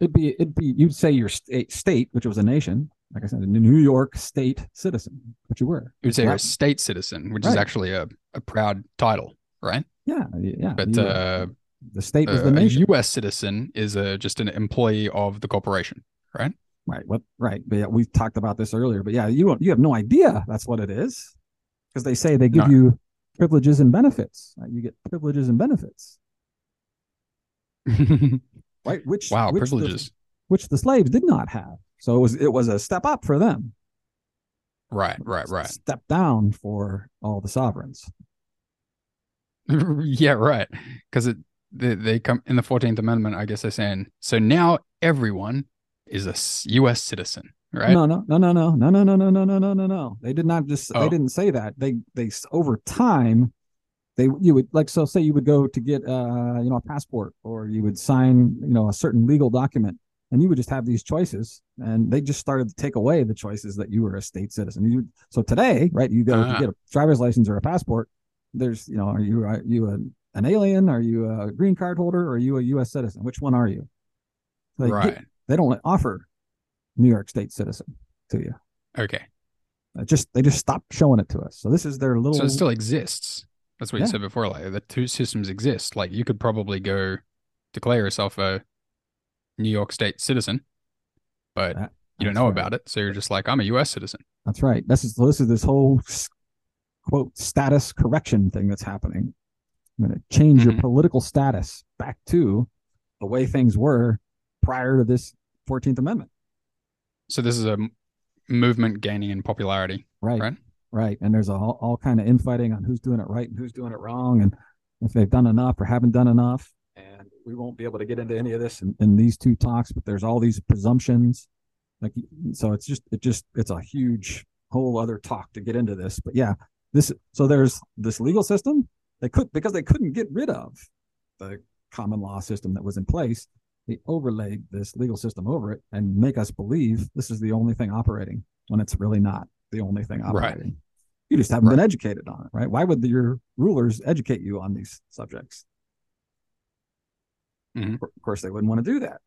It'd be, it'd be, you'd say your state, state, which was a nation, like I said, a New York state citizen, which you were. You'd say you're a state citizen, which right. is actually a, a proud title, right? Yeah, yeah. But you, uh, the state uh, was the nation. A U S citizen is a, just an employee of the corporation, right? Right. What? Right. But yeah, we've talked about this earlier. But yeah, you don't, you have no idea that's what it is, because they say they give no. you privileges and benefits. Right? You get privileges and benefits. Right. Which wow, which privileges, the, which the slaves did not have. So it was it was a step up for them. Right. Right. Right. Step down for all the sovereigns. Yeah. Right. Because it they, they come in the Fourteenth Amendment. I guess they're saying so now everyone is a U S citizen, right? No, no, no, no, no, no, no, no, no, no, no, no, no. They did not just. Oh. They didn't say that. They they over time, they you would like so say you would go to get uh you know a passport, or you would sign you know a certain legal document, and you would just have these choices, and they just started to take away the choices that you were a state citizen. You, so today, right? You go uh-huh. to get a driver's license or a passport. There's you know are you are you a, an alien? Are you a green card holder? Or are you a U S citizen? Which one are you? So right. Get, They don't offer New York state citizen to you. Okay. It just They just stopped showing it to us. So this is their little... So it still exists. That's what yeah. you said before. Like the two systems exist. Like you could probably go declare yourself a New York state citizen, but that, you don't know right. about it. So you're just like, I'm a U S citizen. That's right. This is, this is this whole, quote, status correction thing that's happening. I'm going to change mm-hmm. your political status back to the way things were prior to this Fourteenth Amendment. So this is a movement gaining in popularity, right? Right. Right. And there's a, all, all kind of infighting on who's doing it right and who's doing it wrong, and if they've done enough or haven't done enough. And we won't be able to get into any of this in, in these two talks, but there's all these presumptions. Like, so it's just, it just, it's a huge whole other talk to get into this. But yeah, this, so there's this legal system they could, because they couldn't get rid of the common law system that was in place. They overlaid this legal system over it and make us believe this is the only thing operating when it's really not the only thing operating. Right. You just haven't right. been educated on it, right? Why would the, your rulers educate you on these subjects? Mm-hmm. Of course, they wouldn't want to do that.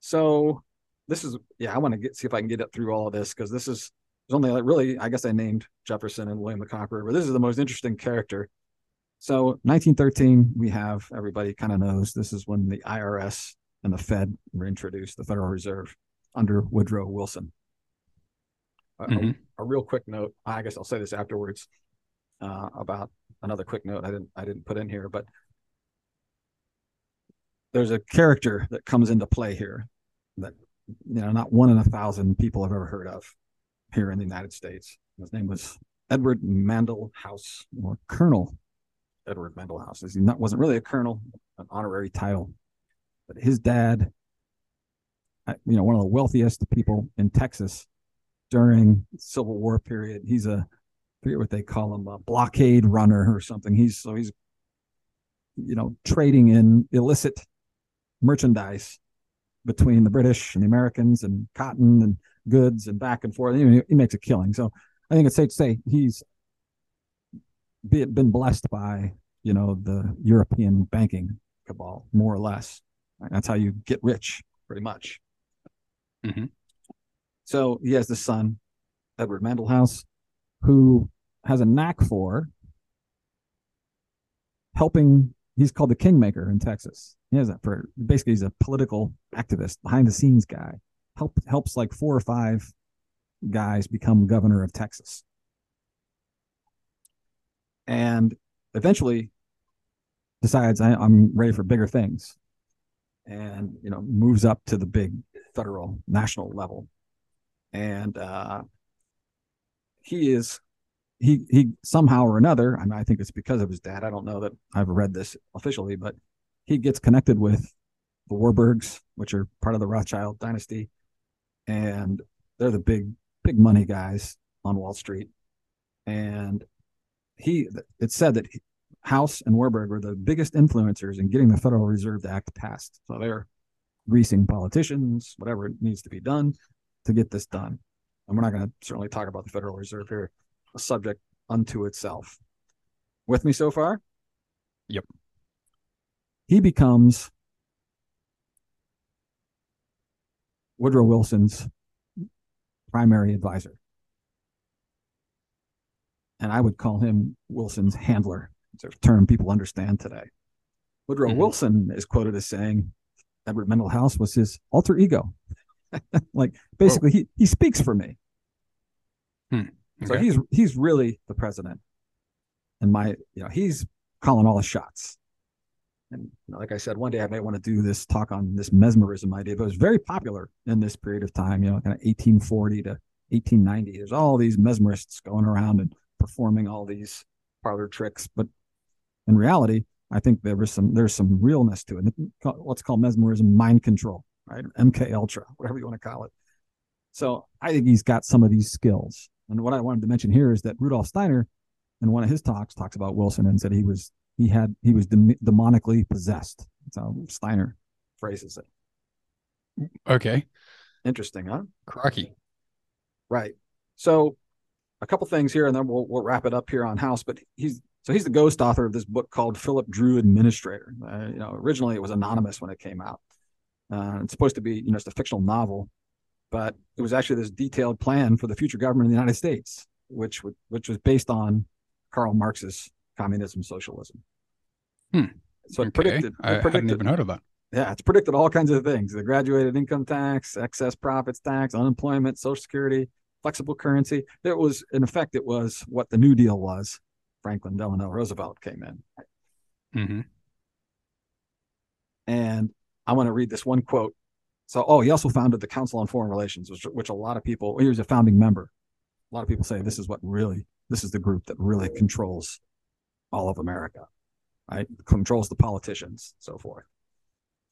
So this is, yeah, I want to get see if I can get up through all of this, because this is there's only like really, I guess I named Jefferson and William the Conqueror, but this is the most interesting character. So nineteen thirteen, we have, everybody kind of knows, this is when the I R S and the Fed were introduced, the Federal Reserve, under Woodrow Wilson. Uh, mm-hmm. a, a real quick note, I guess I'll say this afterwards uh, about another quick note I didn't I didn't put in here, but there's a character that comes into play here that you know not one in a thousand people have ever heard of here in the United States. His name was Edward Mandell House, or Colonel Edward Mandell House. He not, wasn't really a colonel, an honorary title. But his dad, you know, one of the wealthiest people in Texas during the Civil War period. He's a, I forget what they call him, a blockade runner or something. He's, so he's, you know, trading in illicit merchandise between the British and the Americans, and cotton and goods and back and forth. He, he makes a killing. So I think it's safe to say he's been blessed by, you know, the European banking cabal, more or less. That's how you get rich, pretty much. Mm-hmm. So he has this son, Edward Mandell House, who has a knack for helping. He's called the Kingmaker in Texas. He has that for basically he's a political activist, behind the scenes guy. Help helps like four or five guys become governor of Texas. And eventually decides I, I'm ready for bigger things. And, you know, moves up to the big federal national level. And uh, he is he he somehow or another, I mean, I think it's because of his dad. I don't know that I've read this officially, but he gets connected with the Warburgs, which are part of the Rothschild dynasty. And they're the big, big money guys on Wall Street. And he it's said that he, House and Warburg were the biggest influencers in getting the Federal Reserve Act passed. So they're greasing politicians, whatever needs to be done to get this done. And we're not going to certainly talk about the Federal Reserve here, a subject unto itself. With me so far? Yep. He becomes Woodrow Wilson's primary advisor. And I would call him Wilson's handler. It's a term people understand today. Woodrow mm-hmm. Wilson is quoted as saying Edward Mandell House was his alter ego. Like, basically, he, he speaks for me. Hmm. Okay. So he's he's really the president. And my, you know, he's calling all the shots. And you know, like I said, one day I might want to do this talk on this mesmerism idea, but it was very popular in this period of time, you know, kind of eighteen forty to eighteen ninety. There's all these mesmerists going around and performing all these parlor tricks. But in reality, I think there was some, there's some realness to it. Let's call mesmerism mind control, right? M K Ultra, whatever you want to call it. So I think he's got some of these skills. And what I wanted to mention here is that Rudolf Steiner, in one of his talks, talks about Wilson and said he was he had he was dem demonically possessed. That's how Steiner phrases it. Okay, interesting, huh? Crocky, right? So a couple things here, and then we'll we'll wrap it up here on House. But he's so he's the ghost author of this book called Philip Drew Administrator. Uh, you know, originally it was anonymous when it came out. Uh, it's supposed to be, you know, it's a fictional novel, but it was actually this detailed plan for the future government of the United States, which would, which was based on Karl Marx's communism socialism. Hmm. So it okay. predicted. It I predicted, hadn't even heard of that. Yeah, it's predicted all kinds of things: the graduated income tax, excess profits tax, unemployment, Social Security, flexible currency. It was, in effect, it was what the New Deal was. Franklin Delano Roosevelt came in, mm-hmm. and I want to read this one quote. So, oh, he also founded the Council on Foreign Relations, which, which a lot of people, he was a founding member. A lot of people say this is what really, this is the group that really controls all of America, right? Controls the politicians, so forth.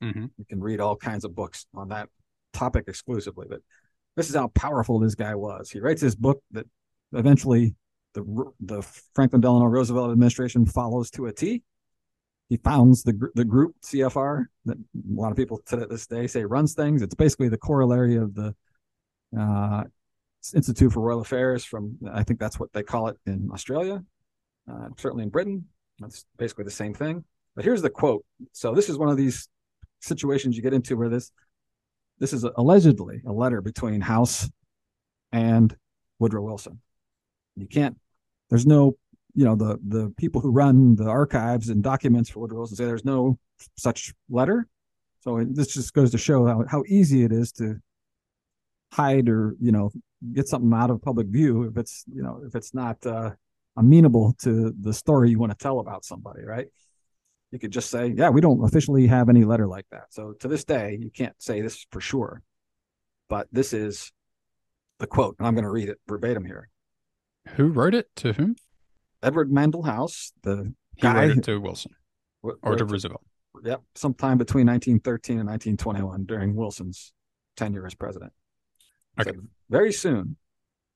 Mm-hmm. You can read all kinds of books on that topic exclusively, but this is how powerful this guy was. He writes this book that eventually the, the Franklin Delano Roosevelt administration follows to a T. He founds the, the group C F R that a lot of people to this day say runs things. It's basically the corollary of the uh, Institute for Royal Affairs from, I think that's what they call it in Australia, uh, certainly in Britain. That's basically the same thing. But here's the quote. So this is one of these situations you get into where this, this is allegedly a letter between House and Woodrow Wilson. You can't, there's no, you know, the the people who run the archives and documents for Woodrow Wilson say there's no such letter. So it, this just goes to show how, how easy it is to hide or, you know, get something out of public view if it's, you know, if it's not uh, amenable to the story you want to tell about somebody, right? You could just say, yeah, we don't officially have any letter like that. So to this day, you can't say this for sure. But this is the quote, and I'm going to read it verbatim here. Who wrote it? To whom? Edward Mandell House, the he guy wrote it to Wilson wrote, or to Roosevelt. Yep, sometime between nineteen thirteen and nineteen twenty-one during Wilson's tenure as president. Okay. So very soon,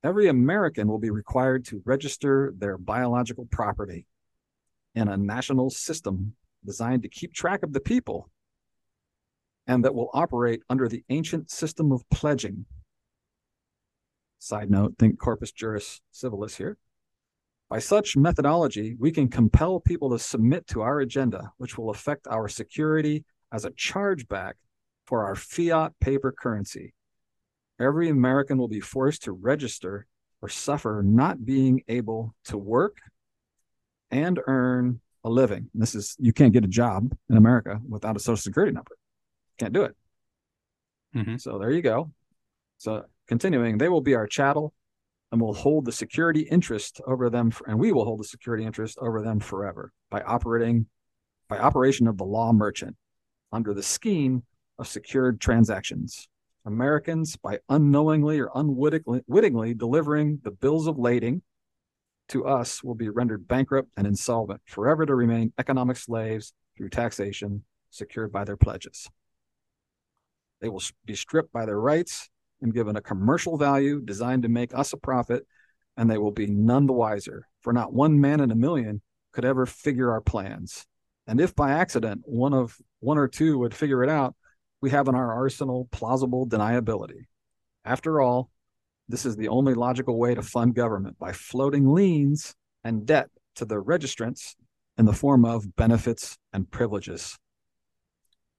every American will be required to register their biological property in a national system designed to keep track of the people and that will operate under the ancient system of pledging. Side note, think corpus juris civilis here. By such methodology, we can compel people to submit to our agenda, which will affect our security as a chargeback for our fiat paper currency. Every American will be forced to register or suffer not being able to work and earn a living. This is, you can't get a job in America without a Social Security number. Can't do it. Mm-hmm. So there you go. So continuing, they will be our chattel, and we'll hold the security interest over them, for, and we will hold the security interest over them forever by operating, by operation of the law merchant under the scheme of secured transactions. Americans, by unknowingly or unwittingly wittingly delivering the bills of lading to us, will be rendered bankrupt and insolvent forever to remain economic slaves through taxation secured by their pledges. They will be stripped by their rights and given a commercial value designed to make us a profit, and they will be none the wiser, for not one man in a million could ever figure our plans. And if by accident one of one or two would figure it out, we have in our arsenal plausible deniability. After all, this is the only logical way to fund government, by floating liens and debt to the registrants in the form of benefits and privileges.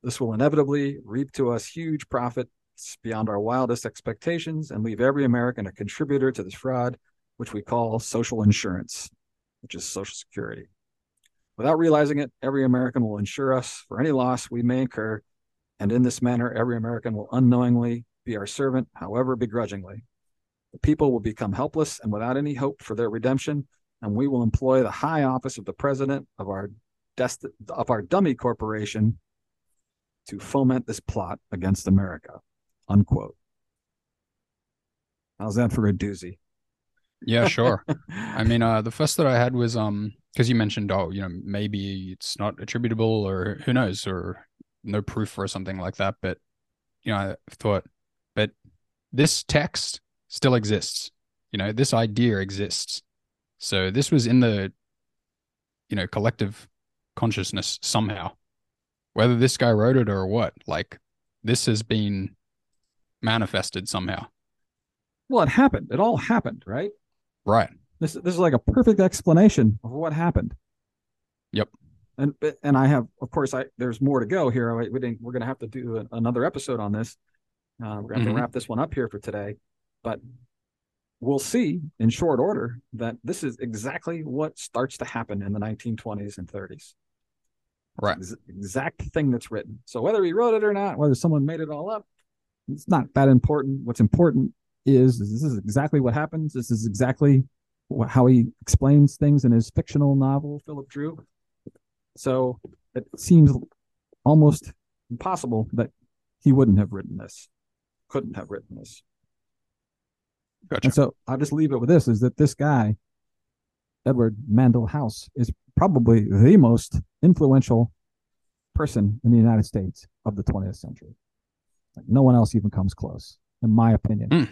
This will inevitably reap to us huge profit acts beyond our wildest expectations and leave every American a contributor to this fraud, which we call social insurance, which is Social Security. Without realizing it, every American will insure us for any loss we may incur, and in this manner, every American will unknowingly be our servant, however begrudgingly. The people will become helpless and without any hope for their redemption, and we will employ the high office of the president of our dest of our dummy corporation to foment this plot against America, unquote. How's that for a doozy? Yeah, sure. I mean, uh, the first that I had was, um, because you mentioned, oh, you know, maybe it's not attributable or who knows, or no proof or something like that. But, you know, I thought, but this text still exists. You know, this idea exists. So this was in the, you know, collective consciousness somehow, whether this guy wrote it or what, like this has been manifested somehow. Well, it happened. It all happened, right? Right. This, this is like a perfect explanation of what happened. Yep. And, and I have, of course, I, there's more to go here. We didn't, we're going to have to do a, another episode on this. Uh, we're going to have mm-hmm. to wrap this one up here for today, but we'll see in short order that this is exactly what starts to happen in the nineteen twenties and thirties. Right. It's the exact thing that's written. So whether he wrote it or not, whether someone made it all up, it's not that important. What's important is this is exactly what happens. This is exactly what, how he explains things in his fictional novel, Philip Drew. So it seems almost impossible that he wouldn't have written this, couldn't have written this. Gotcha. And so I'll just leave it with this, is that this guy, Edward Mandell House, is probably the most influential person in the United States of the twentieth century. Like, no one else even comes close, in my opinion. Mm.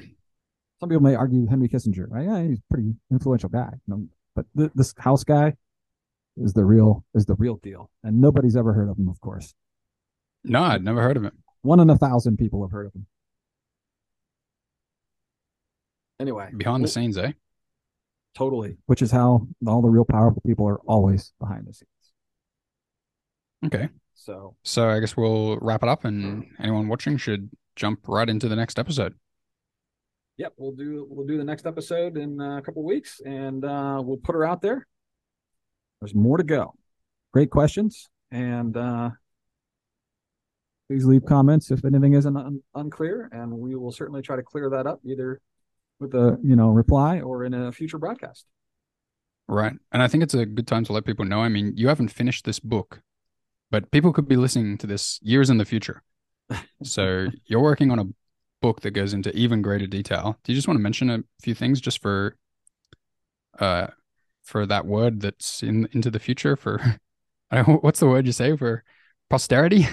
Some people may argue Henry Kissinger, right? Yeah, he's a pretty influential guy. You know? But th this House guy is the real is the real deal. And nobody's ever heard of him, of course. No, I'd never heard of him. One in a thousand people have heard of him. Anyway, behind the scenes, eh? Totally. Which is how all the real powerful people are always behind the scenes. Okay. So, so I guess we'll wrap it up, and anyone watching should jump right into the next episode. Yep, we'll do we'll do the next episode in a couple of weeks, and uh, we'll put her out there. There's more to go. Great questions, and uh, please leave comments if anything isn't un unclear, and we will certainly try to clear that up either with a, you know, reply or in a future broadcast. Right. And I think it's a good time to let people know. I mean, you haven't finished this book, but people could be listening to this years in the future. So you're working on a book that goes into even greater detail. Do you just want to mention a few things just for, uh, for that word that's in into the future for, I don't, what's the word you say for posterity?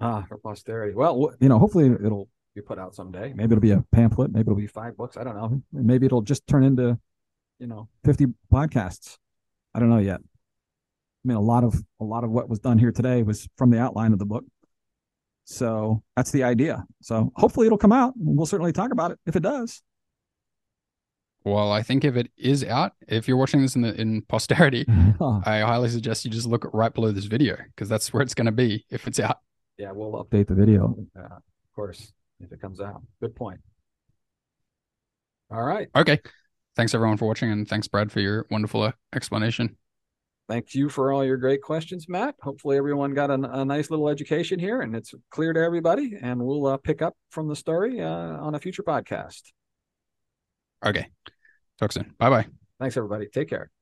Ah, for posterity. Well, you know, hopefully it'll put out someday. Maybe it'll be a pamphlet, maybe it'll be five books, I don't know. Maybe it'll just turn into, you know, fifty podcasts. I don't know yet. I mean, a lot of a lot of what was done here today was from the outline of the book. So that's the idea. So hopefully it'll come out, and we'll certainly talk about it if it does. Well, I think if it is out, if you're watching this in the in posterity, huh. I highly suggest you just look right below this video, because that's where it's going to be if it's out. Yeah, we'll update the video, uh, of course, if it comes out. Good point. All right. Okay. Thanks everyone for watching, and thanks Brad for your wonderful explanation. Thank you for all your great questions, Matt. Hopefully everyone got a, a nice little education here, and it's clear to everybody, and we'll uh, pick up from the story uh, on a future podcast. Okay. Talk soon. Bye-bye. Thanks everybody. Take care.